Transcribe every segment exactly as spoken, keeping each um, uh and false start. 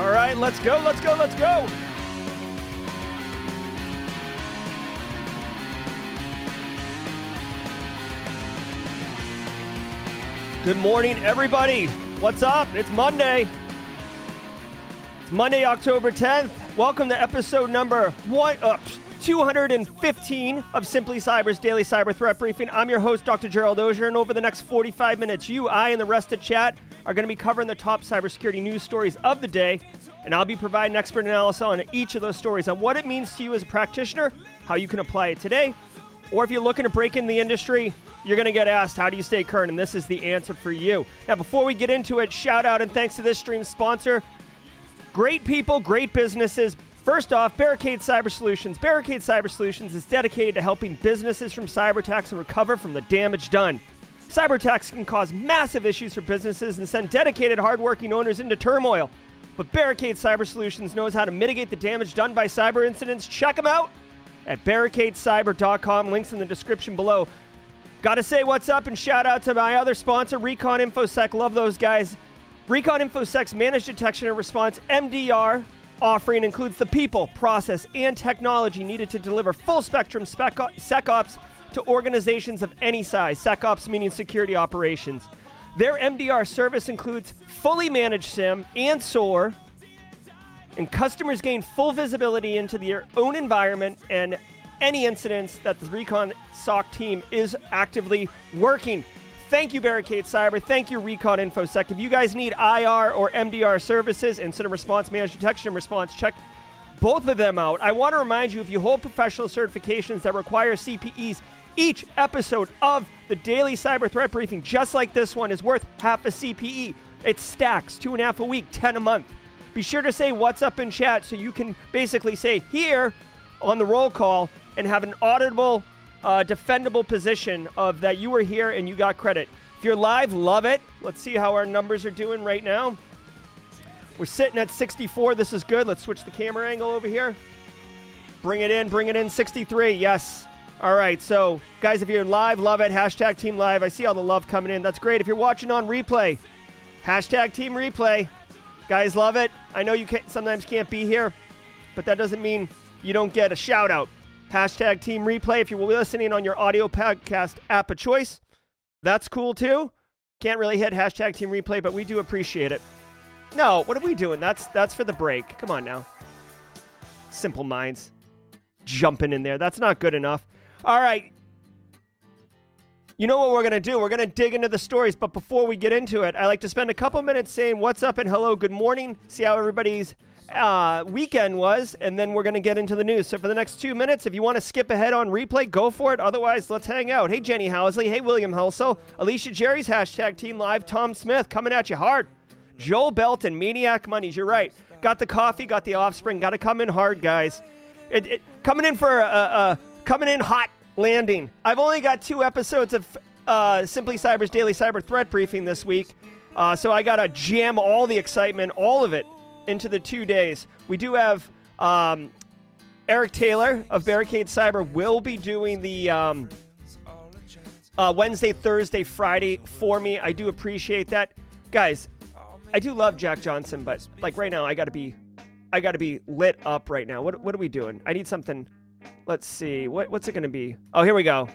All right, let's go, let's go, let's go. Good morning, everybody. What's up? It's Monday. It's Monday, October tenth. Welcome to episode number what up two hundred fifteen of Simply Cyber's Daily Cyber Threat Briefing. I'm your host, Doctor Gerald Ozier, and over the next forty-five minutes, you, I, and the rest of chat are going to be covering the top cybersecurity news stories of the day, and I'll be providing expert analysis on each of those stories on what it means to you as a practitioner, how you can apply it today, or if you're looking to break in the industry, you're going to get asked, how do you stay current? And this is the answer for you. Now, before we get into it, shout out and thanks to this stream's sponsor. Great people, great businesses. First off, Barricade Cyber Solutions. Barricade Cyber Solutions is dedicated to helping businesses from cyber attacks and recover from the damage done. Cyber attacks can cause massive issues for businesses and send dedicated, hardworking owners into turmoil. But Barricade Cyber Solutions knows how to mitigate the damage done by cyber incidents. Check them out at barricade cyber dot com. Links in the description below. Got to say what's up and shout out to my other sponsor, Recon InfoSec. Love those guys. Recon InfoSec's managed detection and response M D R offering includes the people, process, and technology needed to deliver full spectrum SecOps to organizations of any size. SecOps meaning security operations. Their M D R service includes fully managed SIM and S O A R, and customers gain full visibility into their own environment and any incidents that the Recon S O C team is actively working. Thank you, Barricade Cyber. Thank you, Recon InfoSec. If you guys need I R or M D R services, incident response, managed detection and response, check both of them out. I want to remind you, if you hold professional certifications that require C P Es, each episode of the Daily Cyber Threat Briefing, just like this one, is worth half a C P E. It stacks, two and a half a week, ten a month. Be sure to say what's up in chat so you can basically say here on the roll call and have an auditable, uh, defendable position of that you were here and you got credit. If you're live, love it. Let's see how our numbers are doing right now. We're sitting at sixty-four. This is good. Let's switch the camera angle over here. Bring it in, bring it in. sixty-three, yes. All right, so guys, if you're live, love it. Hashtag Team Live. I see all the love coming in. That's great. If you're watching on replay, hashtag Team Replay. Guys, love it. I know you can't, sometimes can't be here, but that doesn't mean you don't get a shout out. Hashtag Team Replay. If you're listening on your audio podcast app of choice, that's cool too. Can't really hit hashtag Team Replay, but we do appreciate it. No, what are we doing? That's that's for the break. Come on now. Simple minds jumping in there. That's not good enough. All right. You know what we're going to do? We're going to dig into the stories, but before we get into it, I like to spend a couple minutes saying what's up and hello, good morning, see how everybody's Uh, weekend was, and then we're going to get into the news. So for the next two minutes, if you want to skip ahead on replay, go for it. Otherwise, let's hang out. Hey, Jenny Housley. Hey, William Helsel. Alicia Jerry's hashtag Team Live. Tom Smith coming at you hard. Joel Belton, Maniac Monies. You're right. Got the coffee, got the offspring. Got to come in hard, guys. It, it, coming in for a, a, a coming in hot landing. I've only got two episodes of uh, Simply Cyber's Daily Cyber Threat Briefing this week, uh, so I got to jam all the excitement, all of it, into the two days. We do have um, Eric Taylor of Barricade Cyber will be doing the um, uh, Wednesday, Thursday, Friday for me. I do appreciate that, guys. I do love Jack Johnson, but like right now, I gotta be, I gotta be lit up right now. What what are we doing? I need something. Let's see. What what's it gonna be? Oh, here we go.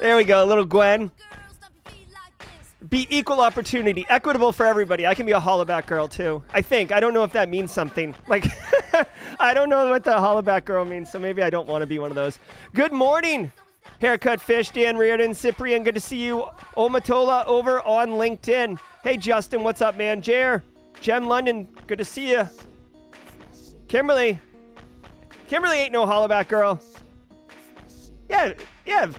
There we go. Little Gwen. Be equal opportunity, equitable for everybody. I can be a hollaback girl too, I think. I don't know if that means something. Like, I don't know what the hollaback girl means, so maybe I don't want to be one of those. Good morning, Haircut Fish, Dan Reardon, Cyprian. Good to see you. Omatola over on LinkedIn. Hey, Justin, what's up, man? Jer, Jem London, good to see you. Kimberly. Kimberly ain't no hollaback girl. Yeah, yeah.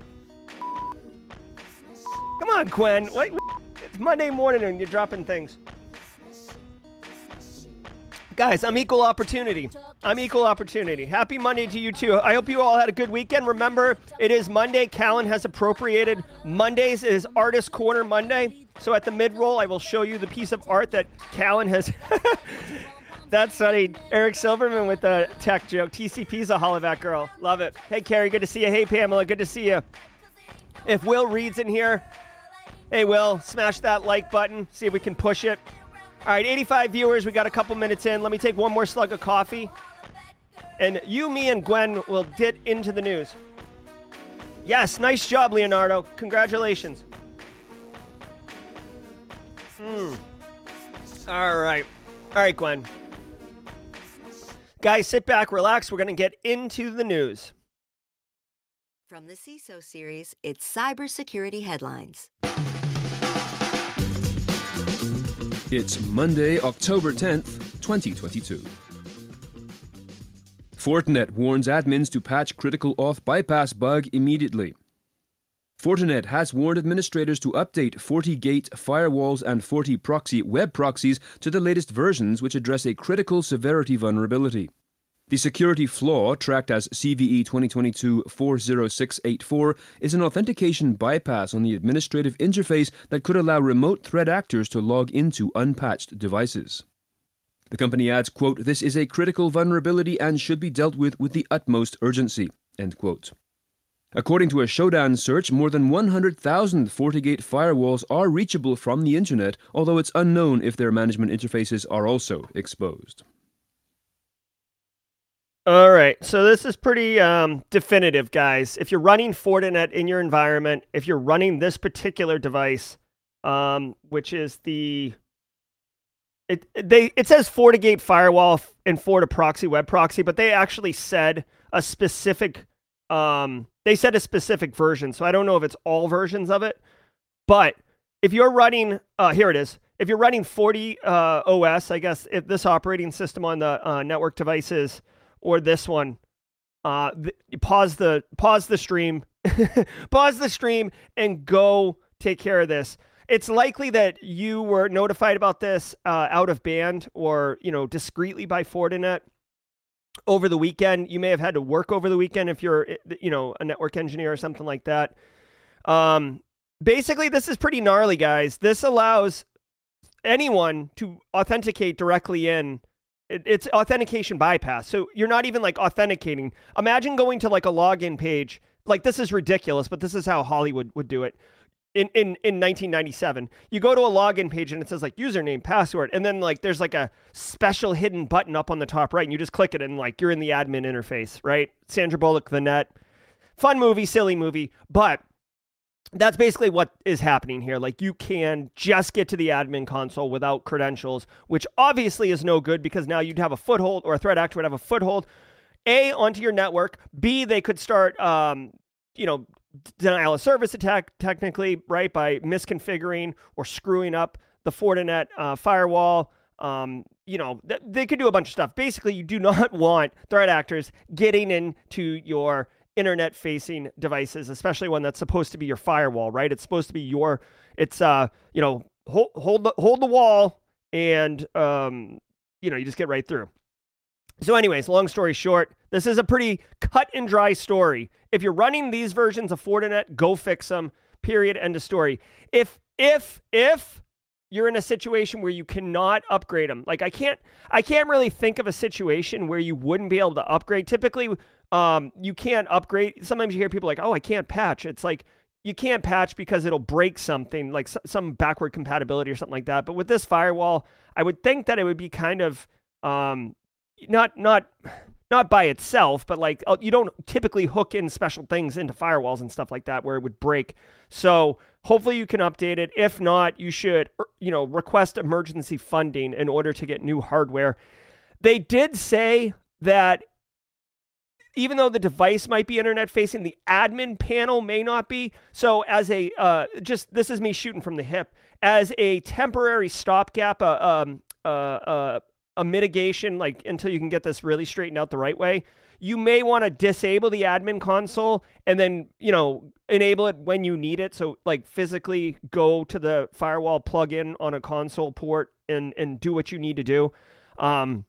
Come on, Gwen. What? It's Monday morning and you're dropping things. Guys, I'm equal opportunity. I'm equal opportunity. Happy Monday to you, too. I hope you all had a good weekend. Remember, it is Monday. Callan has appropriated Mondays. It is Artist Corner Monday. So at the mid-roll, I will show you the piece of art that Callan has... That's funny. Eric Silverman with the tech joke. T C P's a hollaback girl. Love it. Hey, Carrie, good to see you. Hey, Pamela, good to see you. If Will Reed's in here... Hey, Will, smash that like button. See if we can push it. All right, eighty-five viewers. We got a couple minutes in. Let me take one more slug of coffee. And you, me, and Gwen will get into the news. Yes, nice job, Leonardo. Congratulations. Mm. All right. All right, Gwen. Guys, sit back, relax. We're going to get into the news. From the C I S O series, it's cybersecurity headlines. It's Monday, October tenth, twenty twenty-two. Fortinet warns admins to patch critical auth bypass bug immediately. Fortinet has warned administrators to update FortiGate firewalls and FortiProxy web proxies to the latest versions, which address a critical severity vulnerability. The security flaw, tracked as C V E twenty twenty-two dash four oh six eight four, is an authentication bypass on the administrative interface that could allow remote threat actors to log into unpatched devices. The company adds, quote, "This is a critical vulnerability and should be dealt with with the utmost urgency," end quote. According to a Shodan search, more than one hundred thousand FortiGate firewalls are reachable from the internet, although it's unknown if their management interfaces are also exposed. All right, so this is pretty um, definitive, guys. If you're running Fortinet in your environment, if you're running this particular device, um, which is the... It, they, it says FortiGate firewall and FortiProxy web proxy, but they actually said a specific... Um, they said a specific version, so I don't know if it's all versions of it, but if you're running, uh, here it is. If you're running forty O S, I guess, if this operating system on the uh, network devices or this one, uh, th- pause the pause the stream, pause the stream and go take care of this. It's likely that you were notified about this uh, out of band or, you know, discreetly by Fortinet. Over the weekend, you may have had to work over the weekend if you're, you know, a network engineer or something like that. Um, basically, this is pretty gnarly, guys. This allows anyone to authenticate directly in. It, it's authentication bypass. So you're not even like authenticating. Imagine going to like a login page. Like, this is ridiculous, but this is how Hollywood would do it in, in, in nineteen ninety-seven. You go to a login page and it says like username, password, and then like there's like a special hidden button up on the top right, and you just click it and like you're in the admin interface, right? Sandra Bullock, The Net. Fun movie, silly movie, but that's basically what is happening here. Like, you can just get to the admin console without credentials, which obviously is no good, because now you'd have a foothold, or a threat actor would have a foothold, A, onto your network, B, they could start, um, you know, denial of service attack technically, right, by misconfiguring or screwing up the Fortinet uh, firewall. Um, you know, th- they could do a bunch of stuff. Basically, you do not want threat actors getting into your internet-facing devices, especially one that's supposed to be your firewall, right? It's supposed to be your, it's, uh, you know, hold, hold, the, hold the wall and, um, you know, you just get right through. So anyways, long story short, this is a pretty cut and dry story. If you're running these versions of Fortinet, go fix them, period, end of story. If, if, if you're in a situation where you cannot upgrade them, like I can't, I can't really think of a situation where you wouldn't be able to upgrade. Typically, um, you can't upgrade. Sometimes you hear people like, oh, I can't patch. It's like, you can't patch because it'll break something, like some backward compatibility or something like that. But with this firewall, I would think that it would be kind of, um, not, not, not by itself, but like, you don't typically hook in special things into firewalls and stuff like that where it would break. So hopefully you can update it. If not, you should, you know, request emergency funding in order to get new hardware. They did say that even though the device might be internet facing, the admin panel may not be. So as a, uh, just, this is me shooting from the hip, as a temporary stopgap, uh, um, uh, uh, a mitigation, like until you can get this really straightened out the right way, you may want to disable the admin console and then, you know, enable it when you need it. So like physically go to the firewall, plug in on a console port and, and do what you need to do. Um,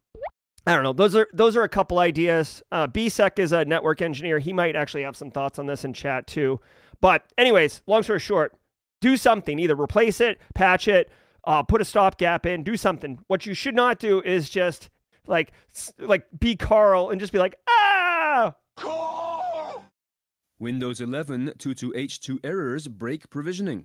I don't know. Those are, those are a couple ideas. Uh, B S E C is a network engineer. He might actually have some thoughts on this in chat too, but anyways, long story short, do something, either replace it, patch it, Uh, put a stopgap in, do something. What you should not do is just like, like be Carl and just be like, ah! Carl! Windows eleven two two H two errors break provisioning.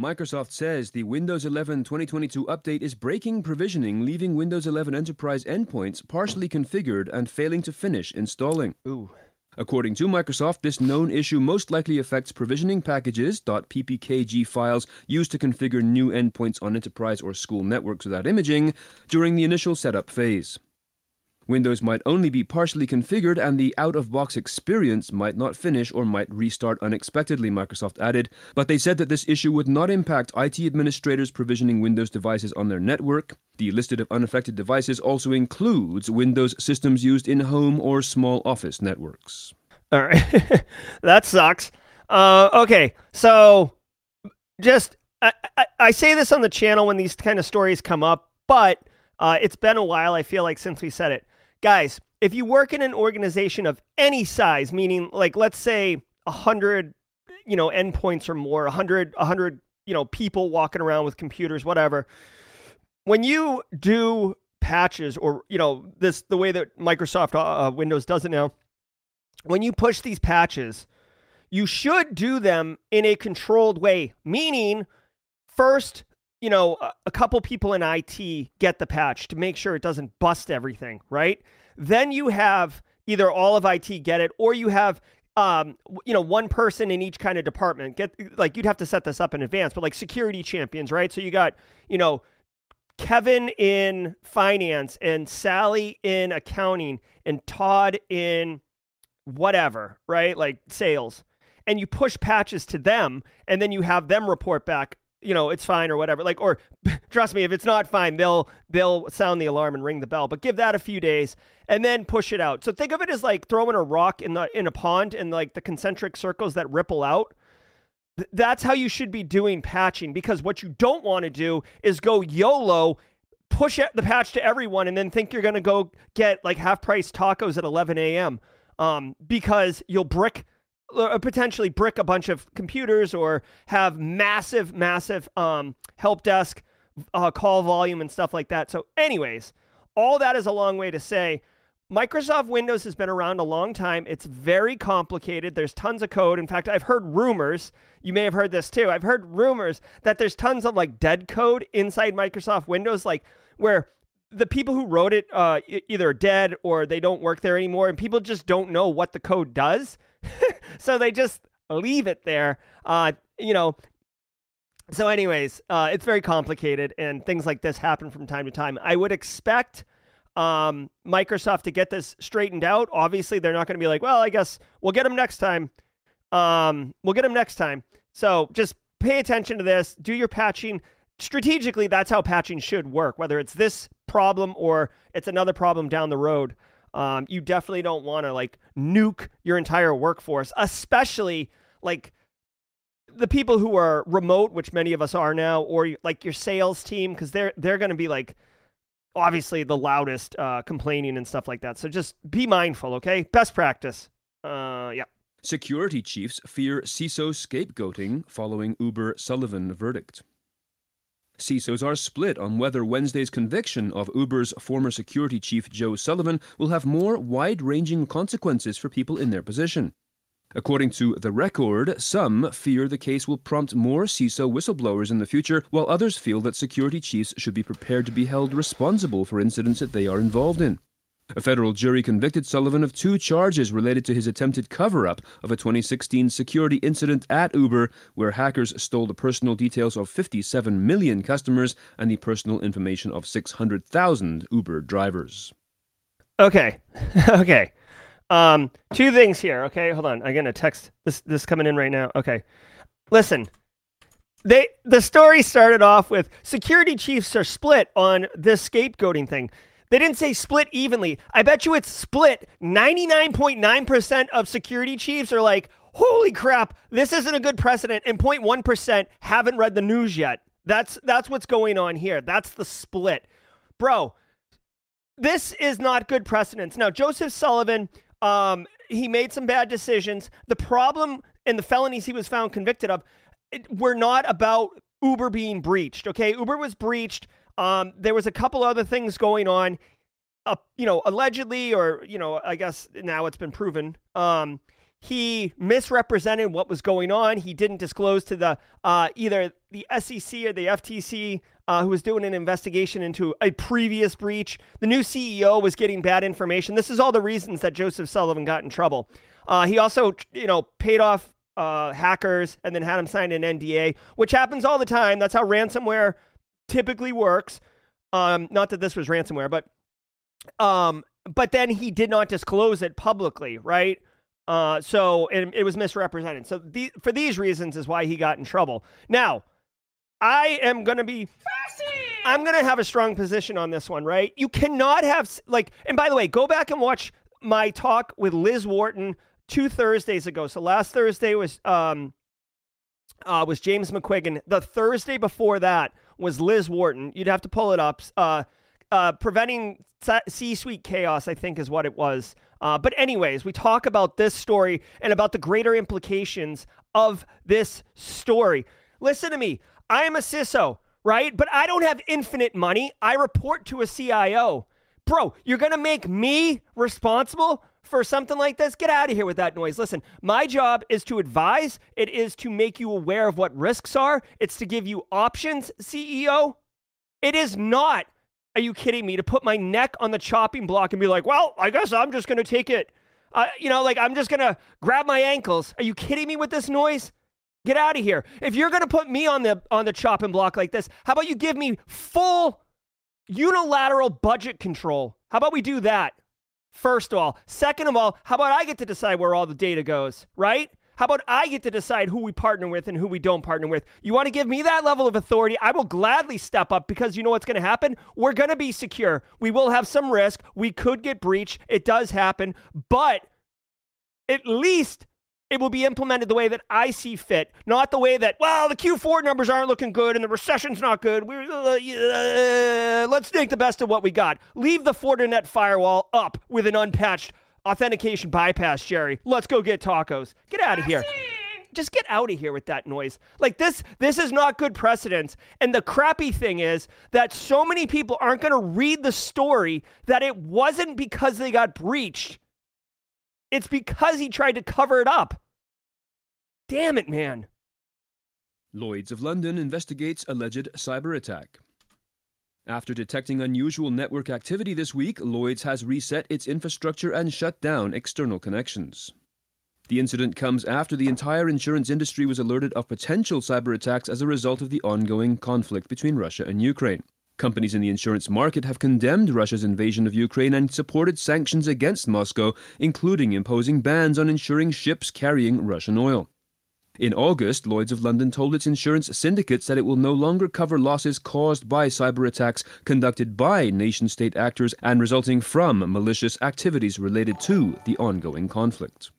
Microsoft says the Windows eleven twenty twenty-two update is breaking provisioning, leaving Windows eleven Enterprise endpoints partially configured and failing to finish installing. Ooh. According to Microsoft, this known issue most likely affects provisioning packages .ppkg files used to configure new endpoints on enterprise or school networks without imaging during the initial setup phase. Windows might only be partially configured and the out-of-box experience might not finish or might restart unexpectedly, Microsoft added, but they said that this issue would not impact I T administrators provisioning Windows devices on their network. The list of unaffected devices also includes Windows systems used in home or small office networks. All right. That sucks. Uh, okay, so just, I, I, I say this on the channel when these kind of stories come up, but uh, it's been a while, I feel like, since we said it. Guys, if you work in an organization of any size, meaning like, let's say one hundred, you know, endpoints or more, one hundred, one hundred, you know, people walking around with computers, whatever. When you do patches or, you know, this, the way that Microsoft uh, Windows does it now, when you push these patches, you should do them in a controlled way, meaning first, you know, a couple people in I T get the patch to make sure it doesn't bust everything, right? Then you have either all of I T get it, or you have, um, you know, one person in each kind of department get, like, you'd have to set this up in advance, but like security champions, right? So you got, you know, Kevin in finance and Sally in accounting and Todd in whatever, right? Like sales. And you push patches to them and then you have them report back, you know, it's fine or whatever, like, or trust me, if it's not fine, they'll, they'll sound the alarm and ring the bell, but give that a few days and then push it out. So think of it as like throwing a rock in the, in a pond and like the concentric circles that ripple out. Th- that's how you should be doing patching, because what you don't want to do is go YOLO, push the patch to everyone and then think you're going to go get like half price tacos at eleven a.m. Um, because you'll brick or potentially brick a bunch of computers or have massive, massive um, help desk uh, call volume and stuff like that. So anyways, all that is a long way to say Microsoft Windows has been around a long time. It's very complicated. There's tons of code. In fact, I've heard rumors. You may have heard this too. I've heard rumors that there's tons of like dead code inside Microsoft Windows, like where the people who wrote it uh, either are dead or they don't work there anymore. And people just don't know what the code does. So they just leave it there, uh, you know. So anyways, uh, it's very complicated and things like this happen from time to time. I would expect um, Microsoft to get this straightened out. Obviously, they're not going to be like, well, I guess we'll get them next time. Um, we'll get them next time. So just pay attention to this. Do your patching. Strategically, that's how patching should work, whether it's this problem or it's another problem down the road. Um, you definitely don't want to like nuke your entire workforce, especially like the people who are remote, which many of us are now, or like your sales team, because they're they're going to be like obviously the loudest uh, complaining and stuff like that. So just be mindful, okay? Best practice. Uh, yeah. Security chiefs fear C I S O scapegoating following Uber Sullivan verdict. C I S Os are split on whether Wednesday's conviction of Uber's former security chief Joe Sullivan will have more wide-ranging consequences for people in their position. According to The Record, some fear the case will prompt more C I S O whistleblowers in the future, while others feel that security chiefs should be prepared to be held responsible for incidents that they are involved in. A federal jury convicted Sullivan of two charges related to his attempted cover-up of a twenty sixteen security incident at Uber, where hackers stole the personal details of fifty-seven million customers and the personal information of six hundred thousand Uber drivers. Okay, okay. Um, two things here, okay? Hold on, I'm going to text this, this coming in right now. Okay, listen. They the story started off with security chiefs are split on this scapegoating thing. They didn't say split evenly. I bet you it's split. ninety-nine point nine percent of security chiefs are like, holy crap, this isn't a good precedent. And zero point one percent haven't read the news yet. That's that's what's going on here. That's the split. Bro, this is not good precedents. Now, Joseph Sullivan, um, he made some bad decisions. The problem and the felonies he was found convicted of it, were not about Uber being breached, okay? Uber was breached. Um, there was a couple other things going on, uh, you know, allegedly, or, you know, I guess now it's been proven. Um, He misrepresented what was going on. He didn't disclose to the uh, either the S E C or the F T C, uh, who was doing an investigation into a previous breach. The new C E O was getting bad information. This is all the reasons that Joseph Sullivan got in trouble. Uh, he also, you know, paid off uh, hackers and then had them sign an N D A, which happens all the time. That's how ransomware typically works. Um, not that this was ransomware, but um, but then he did not disclose it publicly, right? Uh, so and it was misrepresented. So the, for these reasons is why he got in trouble. Now, I am going to be, I'm going to have a strong position on this one, right? You cannot have like, and by the way, go back and watch my talk with Liz Wharton two Thursdays ago. So last Thursday was, um, uh, was James McQuiggan. The Thursday before that was Liz Wharton. You'd have to pull it up. Uh, uh, preventing C-suite chaos, I think is what it was. Uh, but anyways, we talk about this story and about the greater implications of this story. Listen to me. I am a C I S O, right? But I don't have infinite money. I report to a C I O. Bro, you're going to make me responsible for something like this? Get out of here with that noise. Listen, my job is to advise. It is to make you aware of what risks are. It's to give you options, C E O. It is not. Are you kidding me? To put my neck on the chopping block and be like, well, I guess I'm just going to take it. Uh, you know, like I'm just going to grab my ankles. Are you kidding me with this noise? Get out of here. If you're going to put me on the on the chopping block like this, how about you give me full unilateral budget control? How about we do that? First of all. Second of all, how about I get to decide where all the data goes, right? How about I get to decide who we partner with and who we don't partner with? You want to give me that level of authority? I will gladly step up because you know what's going to happen? We're going to be secure. We will have some risk. We could get breached. It does happen, but at least it will be implemented the way that I see fit, not the way that, well, the Q four numbers aren't looking good and the recession's not good. We're, uh, uh, let's take the best of what we got. Leave the Fortinet firewall up with an unpatched authentication bypass, Jerry. Let's go get tacos. Get out of here. Just get out of here with that noise. Like this, this is not good precedence. And the crappy thing is that so many people aren't going to read the story that it wasn't because they got breached. It's because he tried to cover it up. Damn it, man. Lloyd's of London investigates alleged cyber attack. After detecting unusual network activity this week, Lloyd's has reset its infrastructure and shut down external connections. The incident comes after the entire insurance industry was alerted of potential cyber attacks as a result of the ongoing conflict between Russia and Ukraine. Companies in the insurance market have condemned Russia's invasion of Ukraine and supported sanctions against Moscow, including imposing bans on insuring ships carrying Russian oil. In August, Lloyd's of London told its insurance syndicates that it will no longer cover losses caused by cyber attacks conducted by nation-state actors and resulting from malicious activities related to the ongoing conflict.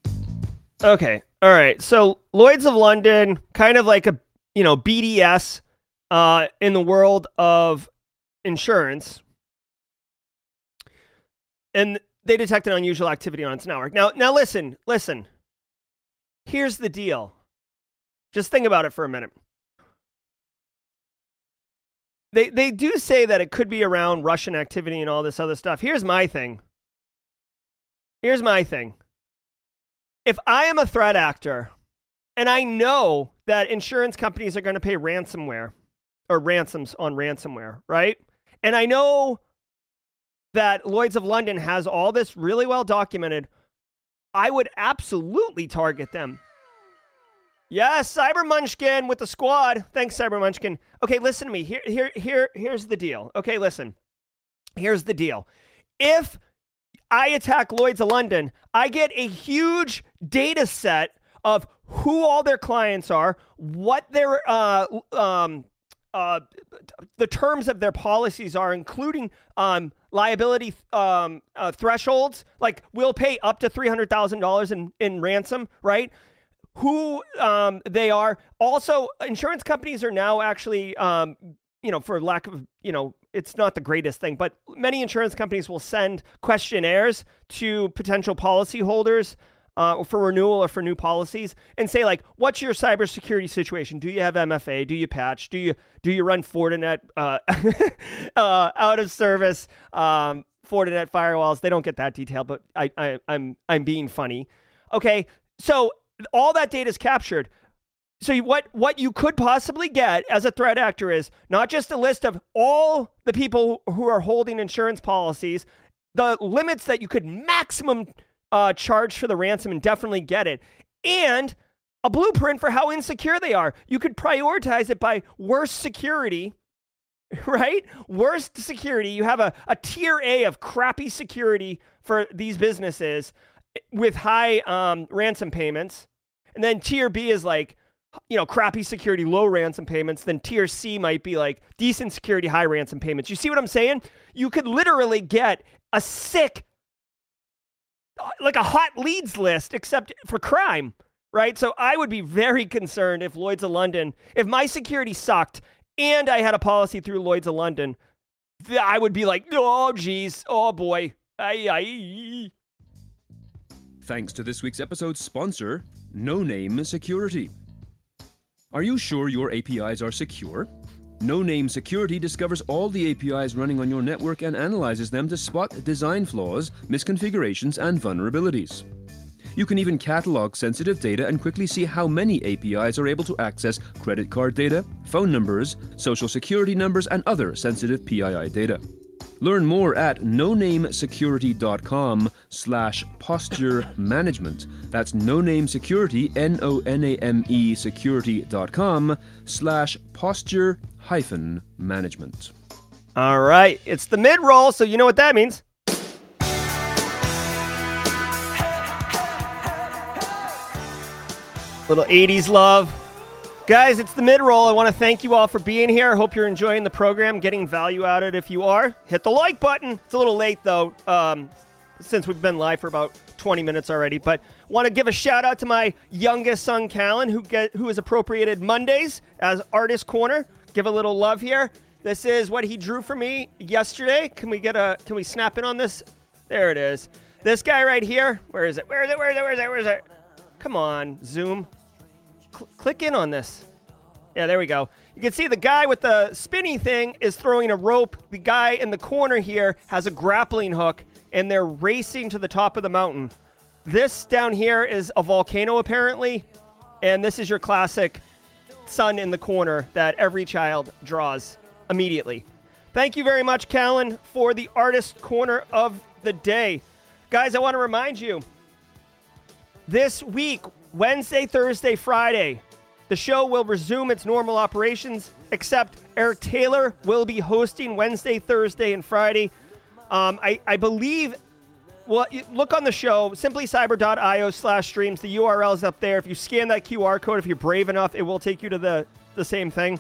Okay, all right. So Lloyd's of London, kind of like a, you know, B D S uh, in the world of insurance, and they detected unusual activity on its network. Now, now listen, listen. Here's the deal. Just think about it for a minute. They they do say that it could be around Russian activity and all this other stuff. Here's my thing. Here's my thing. If I am a threat actor and I know that insurance companies are going to pay ransomware or ransoms on ransomware, right? And I know that Lloyd's of London has all this really well documented, I would absolutely target them. Yes, Cyber Munchkin with the squad. Thanks, Cyber Munchkin. Okay, listen to me. Here, here, here, here's the deal. Okay, listen. Here's the deal. If I attack Lloyd's of London, I get a huge data set of who all their clients are, what their uh um uh the terms of their policies are, including um liability um uh, thresholds. Like we'll pay up to three hundred thousand dollars in in ransom, right? Who um, they are. Also, insurance companies are now actually, um, you know, for lack of, you know, it's not the greatest thing, but many insurance companies will send questionnaires to potential policyholders uh, for renewal or for new policies and say, like, what's your cybersecurity situation? Do you have M F A? Do you patch? Do you do you run Fortinet uh, uh, out of service? Um, Fortinet firewalls? They don't get that detail, but I, I I'm I'm being funny. Okay. So all that data is captured. So what, what you could possibly get as a threat actor is not just a list of all the people who are holding insurance policies, the limits that you could maximum uh, charge for the ransom and definitely get it, and a blueprint for how insecure they are. You could prioritize it by worst security, right? Worst security. You have a, a tier A of crappy security for these businesses with high um, ransom payments. And then tier B is like, you know, crappy security, low ransom payments. Then tier C might be like decent security, high ransom payments. You see what I'm saying? You could literally get a sick, like a hot leads list, except for crime, right? So I would be very concerned if Lloyd's of London, if my security sucked and I had a policy through Lloyd's of London, I would be like, oh, geez, oh, boy. Aye, aye. Thanks to this week's episode's sponsor, No Name Security. Are you sure your A P Is are secure? No Name Security discovers all the A P Is running on your network and analyzes them to spot design flaws, misconfigurations, and vulnerabilities. You can even catalog sensitive data and quickly see how many A P Is are able to access credit card data, phone numbers, social security numbers, and other sensitive P I I data. Learn more at no name security dot com slash posture management. That's no name security, N O N A M E security dot com slash posture hyphen management. All right, it's the mid-roll, so you know what that means. Little eighties love. Guys, it's the mid-roll. I want to thank you all for being here. I hope you're enjoying the program, getting value out of it. If you are, hit the like button. It's a little late, though, um, since we've been live for about twenty minutes already. But want to give a shout-out to my youngest son, Callan, who get, who is appropriated Mondays as Artist Corner. Give a little love here. This is what he drew for me yesterday. Can we get a? Can we snap in on this? There it is. This guy right here. Where is it? Where is it? Where is it? Where is it? Where is it? Come on, Zoom. Click in on this. Yeah, there we go. You can see the guy with the spinny thing is throwing a rope. The guy in the corner here has a grappling hook, and they're racing to the top of the mountain. This down here is a volcano, apparently, and this is your classic sun in the corner that every child draws immediately. Thank you very much, Callan, for the Artist Corner of the day. Guys, I want to remind you, this week, Wednesday, Thursday, Friday, the show will resume its normal operations, except Eric Taylor will be hosting Wednesday, Thursday, and Friday. Um, I, I believe, well, look on the show, simply cyber dot io slash streams. The U R L is up there. If you scan that Q R code, if you're brave enough, it will take you to the, the same thing.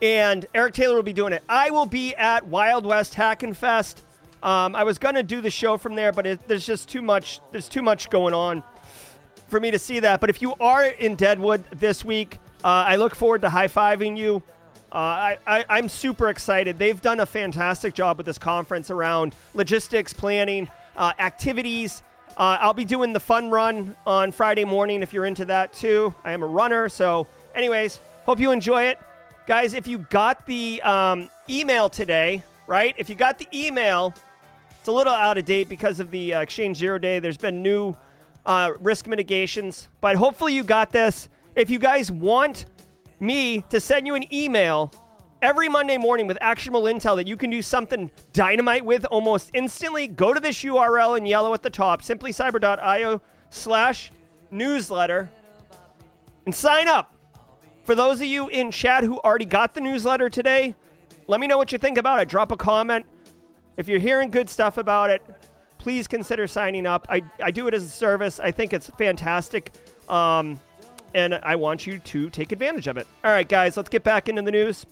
And Eric Taylor will be doing it. I will be at Wild West Hackin Fest. Um, I was going to do the show from there, but it, there's just too much. There's too much going on for me to see that. But if you are in Deadwood this week, uh, I look forward to high-fiving you. Uh, I, I, I'm super excited. They've done a fantastic job with this conference around logistics, planning, uh, activities. Uh, I'll be doing the fun run on Friday morning if you're into that too. I am a runner. So anyways, hope you enjoy it. Guys, if you got the um, email today, right? If you got the email, it's a little out of date because of the uh, Exchange Zero Day. There's been new Uh, risk mitigations, but hopefully you got this. If you guys want me to send you an email every Monday morning with actionable intel that you can do something dynamite with almost instantly, go to this U R L in yellow at the top, simply cyber dot io slash newsletter, and sign up. For those of you in chat who already got the newsletter today, let me know what you think about it. Drop a comment. If you're hearing good stuff about it, please consider signing up. I, I do it as a service. I think it's fantastic. Um, and I want you to take advantage of it. All right, guys, let's get back into the news.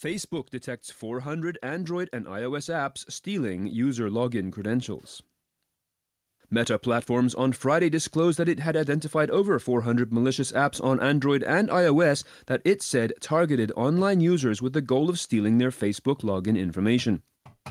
Facebook detects four hundred Android and iOS apps stealing user login credentials. Meta Platforms on Friday disclosed that it had identified over four hundred malicious apps on Android and iOS that it said targeted online users with the goal of stealing their Facebook login information.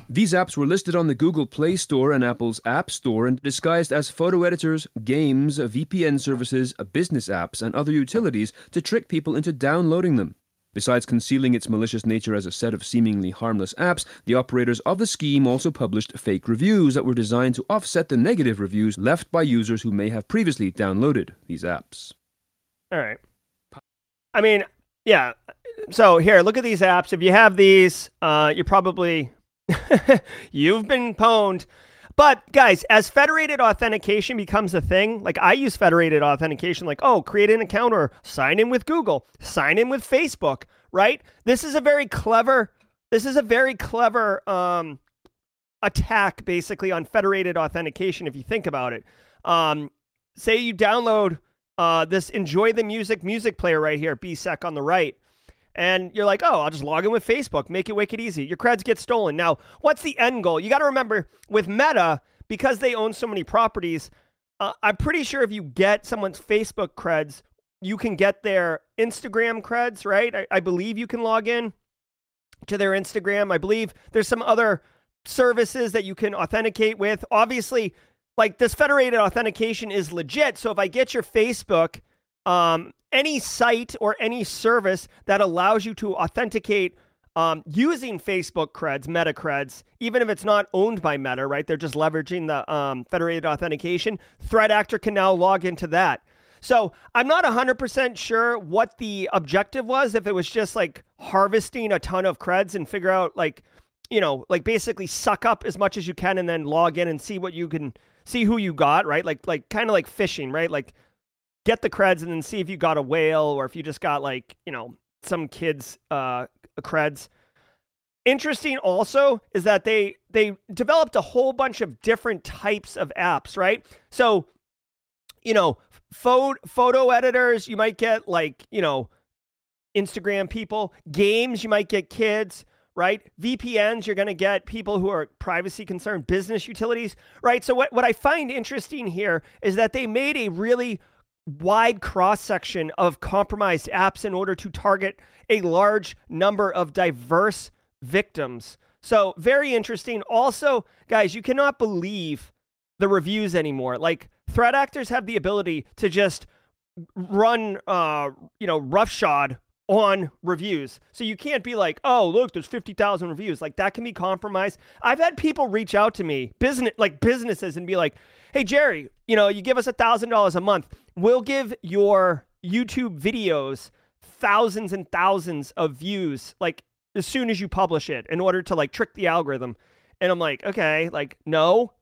These apps were listed on the Google Play Store and Apple's App Store and disguised as photo editors, games, V P N services, business apps, and other utilities to trick people into downloading them. Besides concealing its malicious nature as a set of seemingly harmless apps, the operators of the scheme also published fake reviews that were designed to offset the negative reviews left by users who may have previously downloaded these apps. All right. I mean, yeah. So here, look at these apps. If you have these, uh, you're probably, you've been pwned. But guys, as federated authentication becomes a thing, like I use federated authentication, like, oh, create an account or sign in with Google, sign in with Facebook, right? This is a very clever, this is a very clever um, attack basically on federated authentication. If you think about it, um, say you download uh, this Enjoy the Music music player right here, B S E C on the right. And you're like, oh, I'll just log in with Facebook, make it wicked easy. Your creds get stolen. Now, what's the end goal? You got to remember with Meta, because they own so many properties, uh, I'm pretty sure if you get someone's Facebook creds, you can get their Instagram creds, right? I, I believe you can log in to their Instagram. I believe there's some other services that you can authenticate with. Obviously, like this federated authentication is legit. So if I get your Facebook, um, any site or any service that allows you to authenticate um, using Facebook creds, Meta creds, even if it's not owned by Meta, right? They're just leveraging the um, federated authentication. Threat actor can now log into that. So I'm not one hundred percent sure what the objective was, if it was just like harvesting a ton of creds and figure out like, you know, like basically suck up as much as you can and then log in and see what you can, see who you got, right? Like, like kind of like phishing, right? Like, get the creds and then see if you got a whale or if you just got like, you know, some kids uh, creds. Interesting also is that they they developed a whole bunch of different types of apps, right? So, you know, pho- photo editors, you might get like, you know, Instagram people. Games, you might get kids, right? V P Ns, you're going to get people who are privacy concerned, business utilities, right? So what, what I find interesting here is that they made a really wide cross-section of compromised apps in order to target a large number of diverse victims. So very interesting. Also, guys, you cannot believe the reviews anymore. Like threat actors have the ability to just run, uh, you know, roughshod on reviews. So you can't be like, oh, look, there's fifty thousand reviews. Like that can be compromised. I've had people reach out to me, business, like businesses, and be like, hey, Jerry, you know, you give us one thousand dollars a month. We'll give your YouTube videos thousands and thousands of views, like as soon as you publish it, in order to like trick the algorithm. And I'm like, okay, like, no,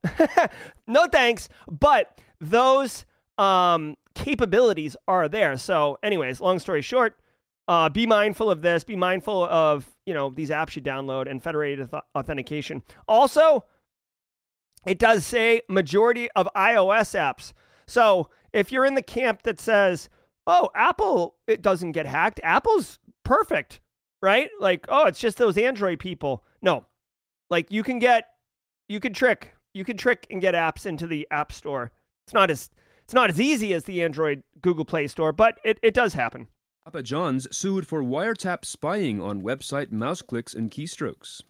no, thanks. But those um, capabilities are there. So anyways, long story short, uh, be mindful of this, be mindful of, you know, these apps you download and federated th- authentication. Also, it does say majority of iOS apps. So if you're in the camp that says, oh, Apple, it doesn't get hacked. Apple's perfect, right? Like, oh, it's just those Android people. No, like you can get, you can trick, you can trick and get apps into the App Store. It's not as, it's not as easy as the Android Google Play Store, but it, it does happen. Papa John's sued for wiretap spying on website mouse clicks and keystrokes.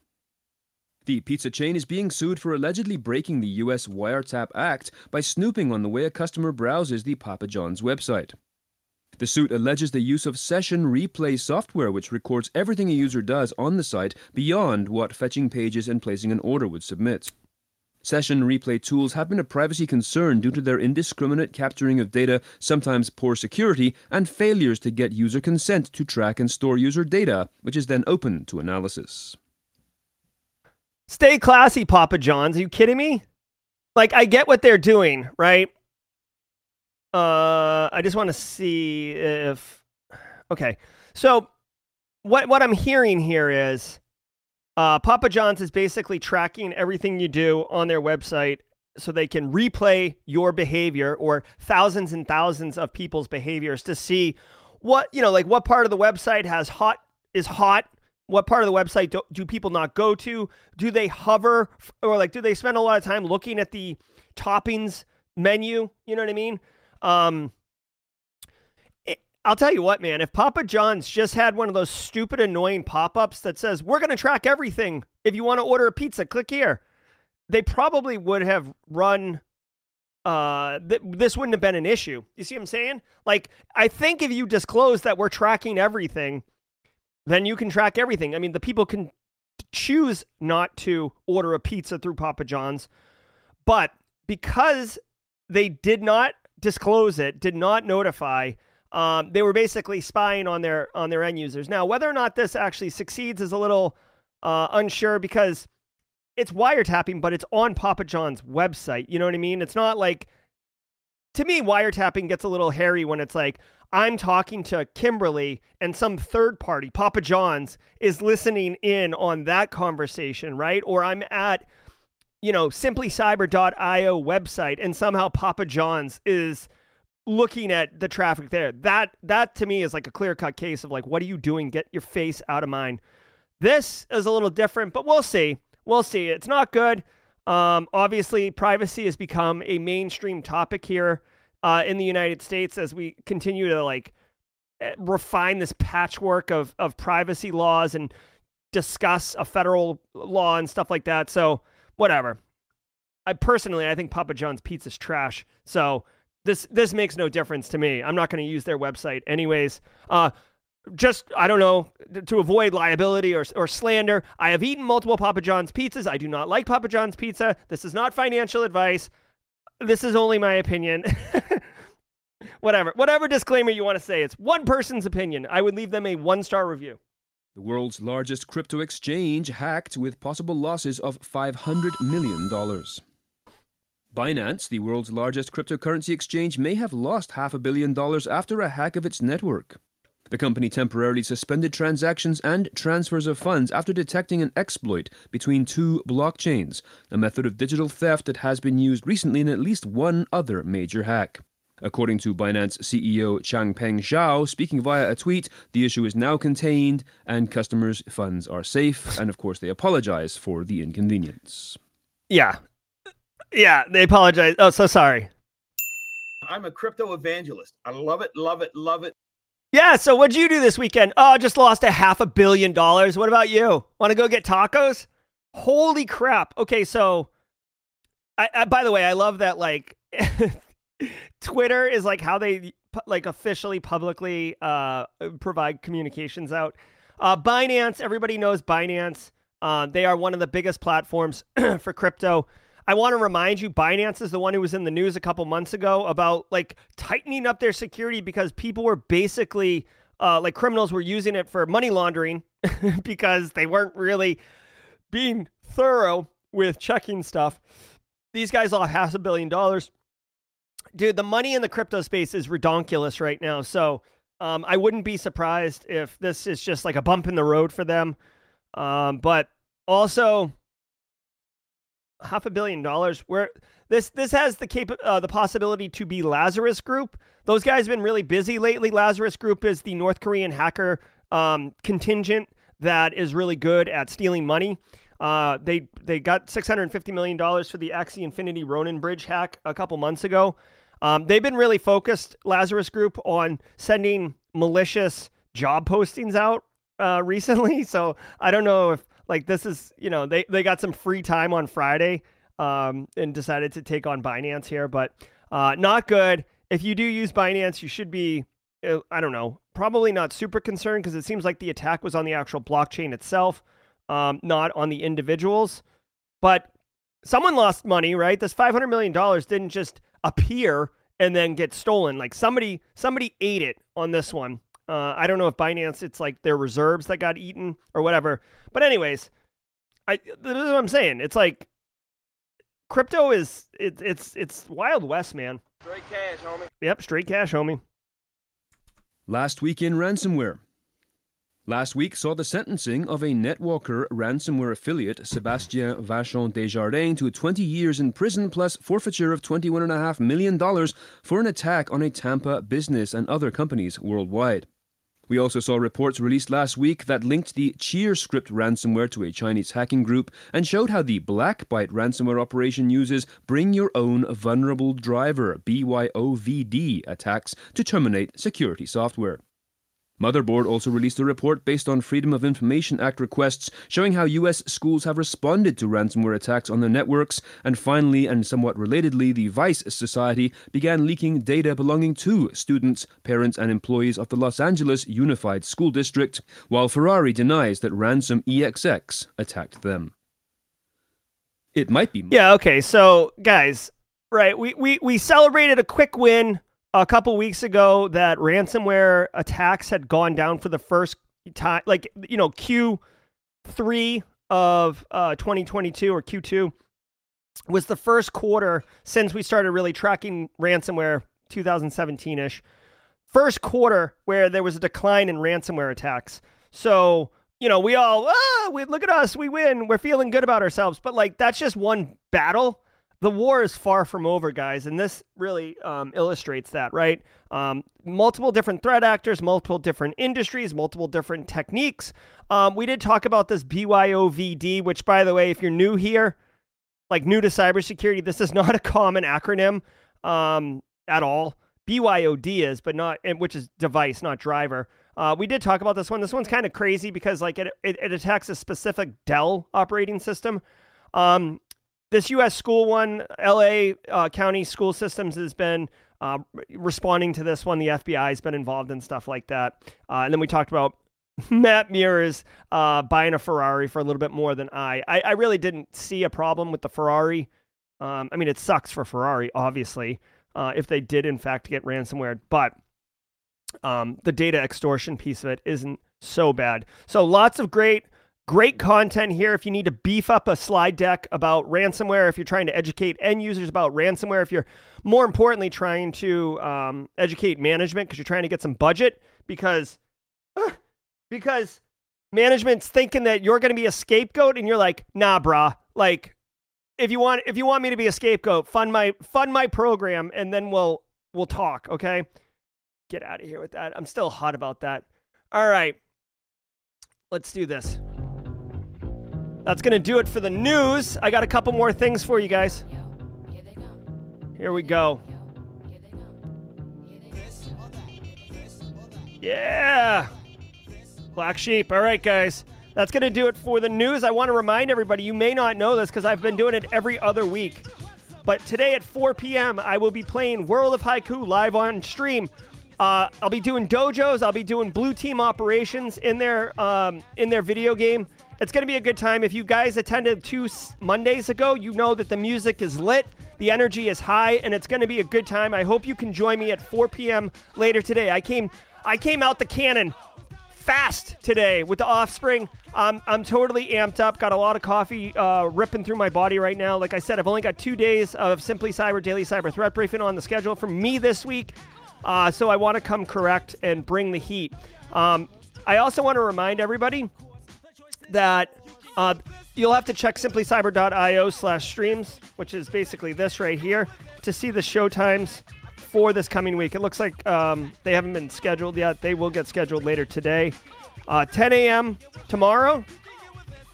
The pizza chain is being sued for allegedly breaking the U S Wiretap Act by snooping on the way a customer browses the Papa John's website. The suit alleges the use of session replay software, which records everything a user does on the site beyond what fetching pages and placing an order would submit. Session replay tools have been a privacy concern due to their indiscriminate capturing of data, sometimes poor security, and failures to get user consent to track and store user data, which is then open to analysis. Stay classy, Papa John's. Are you kidding me? Like, I get what they're doing, right? Uh, I just want to see if... Okay. So what, what I'm hearing here is uh, Papa John's is basically tracking everything you do on their website so they can replay your behavior or thousands and thousands of people's behaviors to see what, you know, like what part of the website has hot is hot. What part of the website do, do people not go to? Do they hover or like, do they spend a lot of time looking at the toppings menu? You know what I mean? Um, it, I'll tell you what, man, if Papa John's just had one of those stupid, annoying pop-ups that says, we're going to track everything If you want to order a pizza, click here. They probably would have run, uh, th- this wouldn't have been an issue. You see what I'm saying? Like, I think if you disclose that we're tracking everything, then you can track everything. I mean, the people can choose not to order a pizza through Papa John's, but because they did not disclose it, did not notify, um, they were basically spying on their on their end users. Now, whether or not this actually succeeds is a little uh, unsure, because it's wiretapping, but it's on Papa John's website. You know what I mean? It's not like, to me, wiretapping gets a little hairy when it's like, I'm talking to Kimberly and some third party, Papa John's is listening in on that conversation, right? Or I'm at, you know, simply cyber dot io website and somehow Papa John's is looking at the traffic there. That, that to me is like a clear cut case of like, what are you doing? Get your face out of mine. This is a little different, but we'll see. We'll see. It's not good. Um, obviously, privacy has become a mainstream topic here uh, in the United States as we continue to like refine this patchwork of of privacy laws and discuss a federal law and stuff like that. So whatever. I personally, I think Papa John's pizza is trash. So this this makes no difference to me. I'm not going to use their website anyways. Uh, Just, I don't know, to avoid liability or or slander, I have eaten multiple Papa John's pizzas. I do not like Papa John's pizza. This is not financial advice. This is only my opinion. Whatever. Whatever disclaimer you want to say. It's one person's opinion. I would leave them a one-star review. The world's largest crypto exchange hacked with possible losses of five hundred million dollars. Binance, the world's largest cryptocurrency exchange, may have lost half a billion dollars after a hack of its network. The company temporarily suspended transactions and transfers of funds after detecting an exploit between two blockchains, a method of digital theft that has been used recently in at least one other major hack. According to Binance C E O Changpeng Zhao, speaking via a tweet, the issue is now contained and customers' funds are safe. And of course, they apologize for the inconvenience. Yeah. Yeah, they apologize. Oh, so sorry. I'm a crypto evangelist. I love it, love it, love it. Yeah, so what'd you do this weekend? Oh, I just lost a half a billion dollars. What about you? Want to go get tacos? Holy crap. Okay, so, I, I by the way, I love that, like, Twitter is, like, how they, like, officially, publicly uh, provide communications out. Uh, Binance, everybody knows Binance. Uh, they are one of the biggest platforms for crypto. I want to remind you, Binance is the one who was in the news a couple months ago about like tightening up their security because people were basically uh, like criminals were using it for money laundering because they weren't really being thorough with checking stuff. These guys lost half a billion dollars. Dude, the money in the crypto space is redonkulous right now. So um, I wouldn't be surprised if this is just like a bump in the road for them. Um, but also... half a billion dollars where this, this has the cap- uh, the possibility to be Lazarus Group. Those guys have been really busy lately. Lazarus Group is the North Korean hacker um, contingent that is really good at stealing money. Uh, they, they got six hundred fifty million dollars for the Axie Infinity Ronin Bridge hack a couple months ago. Um, they've been really focused, Lazarus Group, on sending malicious job postings out uh, recently. So I don't know if, like this is, you know, they, they got some free time on Friday um, and decided to take on Binance here, but uh, not good. If you do use Binance, you should be, I don't know, probably not super concerned because it seems like the attack was on the actual blockchain itself, um, not on the individuals. But someone lost money, right? This five hundred million dollars didn't just appear and then get stolen. Like somebody, somebody ate it on this one. Uh, I don't know if Binance, it's like their reserves that got eaten or whatever. But anyways, I this is what I'm saying. It's like crypto is it, it's it's Wild West, man. Straight cash, homie. Yep, straight cash, homie. Last week in ransomware. Last week saw the sentencing of a NetWalker ransomware affiliate, Sébastien Vachon Desjardins, to twenty years in prison plus forfeiture of twenty-one point five million dollars for an attack on a Tampa business and other companies worldwide. We also saw reports released last week that linked the CheerScript ransomware to a Chinese hacking group and showed how the Blackbyte ransomware operation uses Bring Your Own Vulnerable Driver, B Y O V D, attacks to terminate security software. Motherboard also released a report based on Freedom of Information Act requests showing how U S schools have responded to ransomware attacks on their networks. And finally, and somewhat relatedly, the Vice Society began leaking data belonging to students, parents, and employees of the Los Angeles Unified School District, while Ferrari denies that ransom E X X attacked them. It might be. Yeah, okay. So, guys, right, we, we, we celebrated a quick win a couple weeks ago that ransomware attacks had gone down for the first time, like, you know, Q three of uh, twenty twenty-two or Q two was the first quarter since we started really tracking ransomware twenty seventeen-ish. First quarter where there was a decline in ransomware attacks. So, you know, we all, ah, we look at us, we win, we're feeling good about ourselves. But like, that's just one battle. The war is far from over, guys. And this really um, illustrates that, right? Um, multiple different threat actors, multiple different industries, multiple different techniques. Um, we did talk about this B Y O V D, which, by the way, if you're new here, like new to cybersecurity, this is not a common acronym um, at all. B Y O D is, but not, which is device, not driver. Uh, we did talk about this one. This one's kind of crazy because like it, it, it attacks a specific Dell operating system. Um, this U S school one, L A uh, County School Systems has been uh, responding to this one. The F B I has been involved in stuff like that. Uh, and then we talked about Matt Muir's uh, buying a Ferrari for a little bit more than I. I. I really didn't see a problem with the Ferrari. Um, I mean, it sucks for Ferrari, obviously, uh, if they did, in fact, get ransomware. But um, the data extortion piece of it isn't so bad. So lots of great, great content here. If you need to beef up a slide deck about ransomware, if you're trying to educate end users about ransomware, if you're more importantly trying to um, educate management because you're trying to get some budget because... Uh, Because management's thinking that you're going to be a scapegoat, and you're like, nah, brah. Like, if you want, if you want me to be a scapegoat, fund my fund my program, and then we'll we'll talk. Okay, get out of here with that. I'm still hot about that. All right, let's do this. That's going to do it for the news. I got a couple more things for you guys. Here we go. Yeah. Black sheep. All right, guys, that's going to do it for the news. I want to remind everybody, you may not know this because I've been doing it every other week, but today at four p.m. I will be playing World of Haiku live on stream. Uh, I'll be doing dojos. I'll be doing blue team operations in their, um, in their video game. It's going to be a good time. If you guys attended two Mondays ago, you know that the music is lit. The energy is high, and it's going to be a good time. I hope you can join me at four p.m. later today. I came, I came out the cannon fast today with the Offspring. Um, I'm totally amped up. Got a lot of coffee uh, ripping through my body right now. Like I said, I've only got two days of Simply Cyber Daily Cyber Threat Briefing on the schedule for me this week. Uh, so I want to come correct and bring the heat. Um, I also want to remind everybody that uh, you'll have to check simplycyber.io slash streams, which is basically this right here, to see the show times for this coming week. It looks like um, they haven't been scheduled yet. They will get scheduled later today. Uh, ten a.m. tomorrow,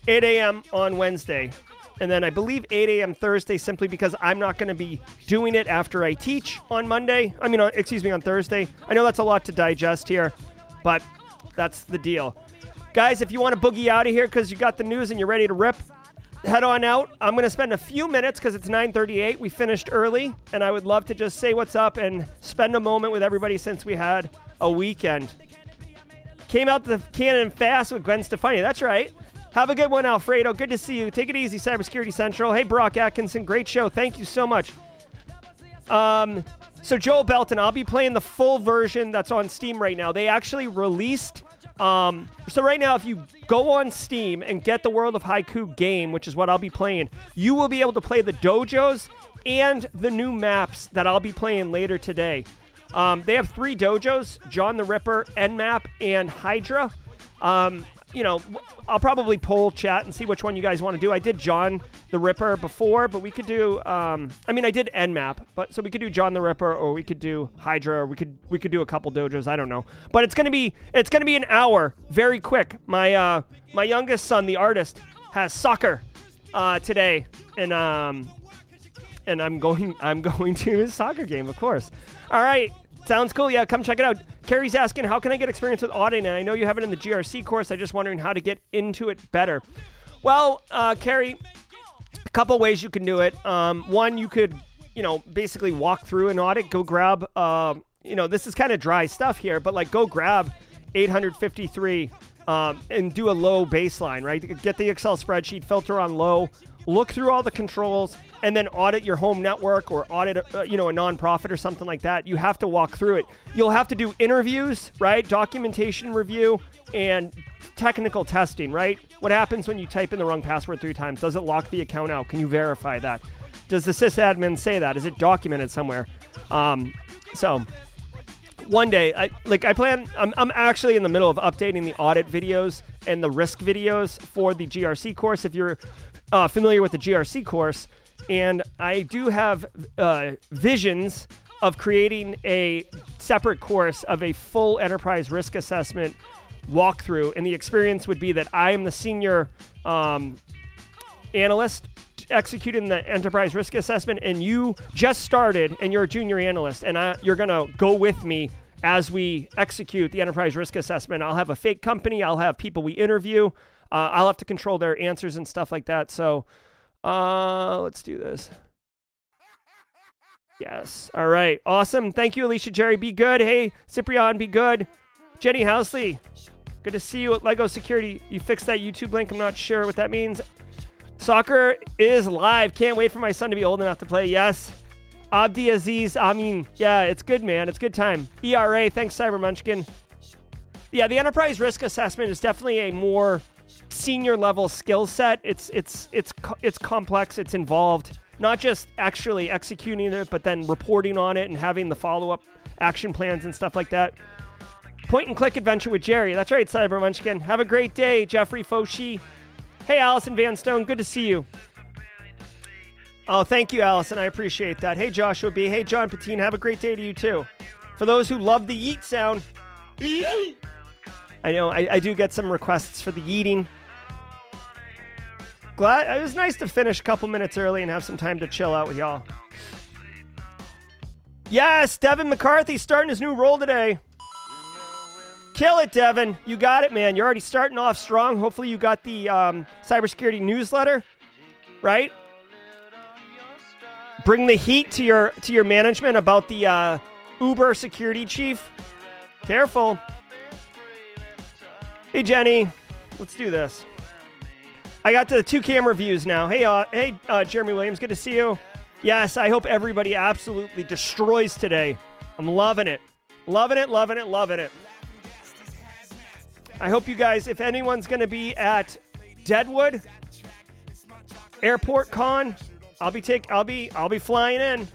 eight a.m. on Wednesday. And then I believe eight a.m. Thursday, simply because I'm not going to be doing it after I teach on Monday. I mean, on, excuse me, on Thursday. I know that's a lot to digest here, but that's the deal. Guys, if you want to boogie out of here because you got the news and you're ready to rip, head on out. I'm going to spend a few minutes because it's nine thirty-eight. We finished early, and I would love to just say what's up and spend a moment with everybody since we had a weekend. Came out the cannon fast with Gwen Stefani. That's right. Have a good one, Alfredo. Good to see you. Take it easy, Cybersecurity Central. Hey, Brock Atkinson. Great show. Thank you so much. Um, so Joel Belton, I'll be playing the full version that's on Steam right now. They actually released... Um, so right now, if you go on Steam and get the World of Haiku game, which is what I'll be playing, you will be able to play the dojos and the new maps that I'll be playing later today. Um, they have three dojos, John the Ripper, Nmap, and Hydra. Um, you know, I'll probably poll chat and see which one you guys want to do. I did John the Ripper before, but we could do, um, I mean, I did Nmap, but so we could do John the Ripper, or we could do Hydra, or we could, we could do a couple dojos. I don't know, but it's going to be, it's going to be an hour very quick. My, uh, my youngest son, the artist, has soccer, uh, today. And, um, and I'm going, I'm going to his soccer game, of course. All right. Sounds cool. Yeah, come check it out. Carrie's asking, how can I get experience with auditing? And I know you have it in the G R C course. I'm just wondering how to get into it better. Well, uh, Carrie, a couple ways you can do it. Um, one, you could, you know, basically walk through an audit. Go grab, uh, you know, this is kind of dry stuff here, but like go grab eight hundred fifty-three um, and do a low baseline, right? Get the Excel spreadsheet, filter on low, look through all the controls, and then audit your home network or audit, uh, you know, a nonprofit or something like that. You have to walk through it. You'll have to do interviews, right? Documentation review and technical testing, right? What happens when you type in the wrong password three times? Does it lock the account out? Can you verify that? Does the sysadmin say that? Is it documented somewhere? Um, so one day, I like I plan, I'm, I'm actually in the middle of updating the audit videos and the risk videos for the G R C course. If you're uh, familiar with the G R C course, and I do have uh, visions of creating a separate course of a full enterprise risk assessment walkthrough. And the experience would be that I am the senior um, analyst executing the enterprise risk assessment, and you just started and you're a junior analyst, and I, you're going to go with me as we execute the enterprise risk assessment. I'll have a fake company. I'll have people we interview. Uh, I'll have to control their answers and stuff like that. So uh, let's do this. Yes. All right. Awesome. Thank you, Alicia, Jerry. Be good. Hey, Cyprian, be good. Jenny Housley, good to see you at Lego Security. You fixed that YouTube link. I'm not sure what that means. Soccer is live. Can't wait for my son to be old enough to play. Yes. Abdi Aziz, I mean, yeah, it's good, man. It's good time. E R A, thanks, Cyber Munchkin. Yeah, the enterprise risk assessment is definitely a more senior level skill set. It's it's it's it's complex. It's involved. Not just actually executing it, but then reporting on it and having the follow-up action plans and stuff like that. Point and click adventure with Jerry. That's right, Cyber Munchkin. Have a great day, Jeffrey Foshi. Hey, Allison Van Stone, good to see you. Oh, thank you, Allison. I appreciate that. Hey, Joshua B. Hey, John Patine. Have a great day to you, too. For those who love the yeet sound, yeet. I know I, I do get some requests for the yeeting. Glad it was nice to finish a couple minutes early and have some time to chill out with y'all. Yes, Devin McCarthy starting his new role today. Kill it, Devin. You got it, man. You're already starting off strong. Hopefully you got the um, cybersecurity newsletter, right? Bring the heat to your to your management about the uh, Uber security chief. Careful. Hey, Jenny. Let's do this. I got to the two camera views now. Hey, uh, hey, uh, Jeremy Williams. Good to see you. Yes, I hope everybody absolutely destroys today. I'm loving it. Loving it, loving it, loving it. I hope you guys, if anyone's going to be at Deadwood Airport Con, I'll be take, I'll be, I'll be flying in,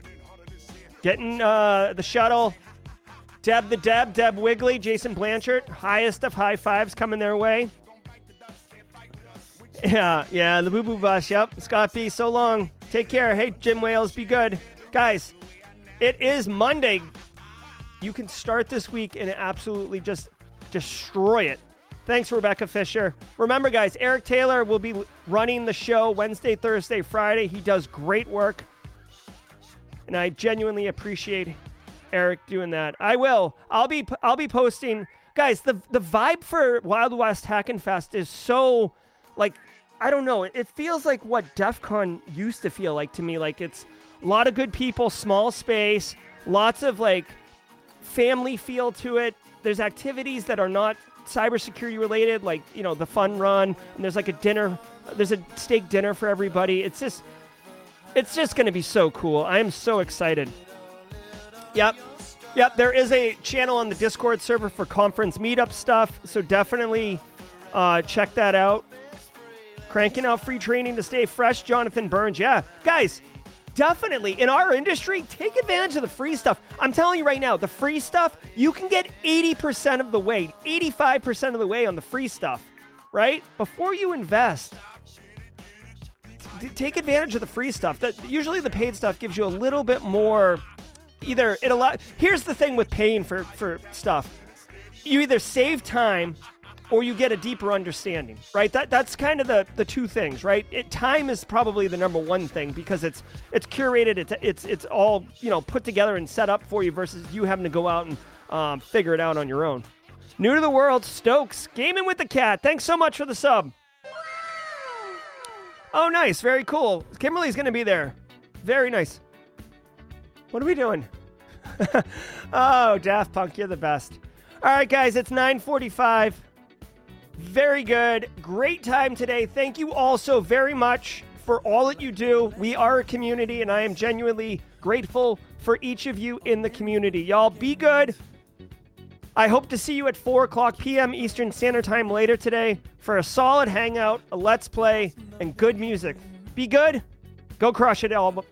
getting uh, the shuttle. Deb the Deb, Deb Wigley, Jason Blanchard, highest of high fives coming their way. Yeah, yeah, the Boo Boo Bus. Yep, Scott B. So long. Take care. Hey, Jim Wales, be good, guys. It is Monday. You can start this week and absolutely just destroy it. Thanks, Rebecca Fisher. Remember, guys, Eric Taylor will be running the show Wednesday, Thursday, Friday. He does great work, and I genuinely appreciate Eric doing that. I will. I'll be. I'll be posting, guys. The the vibe for Wild West Hackin Fest is so, like, I don't know. It feels like what DEF CON used to feel like to me. Like, it's a lot of good people, small space, lots of like family feel to it. There's activities that are not cybersecurity related, like, you know, the fun run, and there's like a dinner, there's a steak dinner for everybody. It's just, it's just going to be so cool. I am so excited. Yep. Yep. There is a channel on the Discord server for conference meetup stuff. So definitely uh, check that out. Cranking out free training to stay fresh. Jonathan Burns. Yeah, guys, definitely in our industry, take advantage of the free stuff. I'm telling you right now, the free stuff, you can get eighty percent of the way, eighty-five percent of the way on the free stuff, right? Before you invest, t- take advantage of the free stuff. That usually the paid stuff gives you a little bit more, either it allows, here's the thing with paying for, for stuff. You either save time or you get a deeper understanding, right? That that's kind of the the two things, right? It, time is probably the number one thing because it's it's curated, it's it's it's all, you know, put together and set up for you versus you having to go out and um, figure it out on your own. New to the world, Stokes, gaming with the cat. Thanks so much for the sub. Oh, nice, very cool. Kimberly's gonna be there. Very nice. What are we doing? Oh, Daft Punk, you're the best. All right, guys, it's nine forty-five. Very good. Great time today. Thank you all so very much for all that you do. We are a community, and I am genuinely grateful for each of you in the community. Y'all be good. I hope to see you at four o'clock p.m. Eastern Standard Time later today for a solid hangout, a Let's Play, and good music. Be good. Go crush it, all.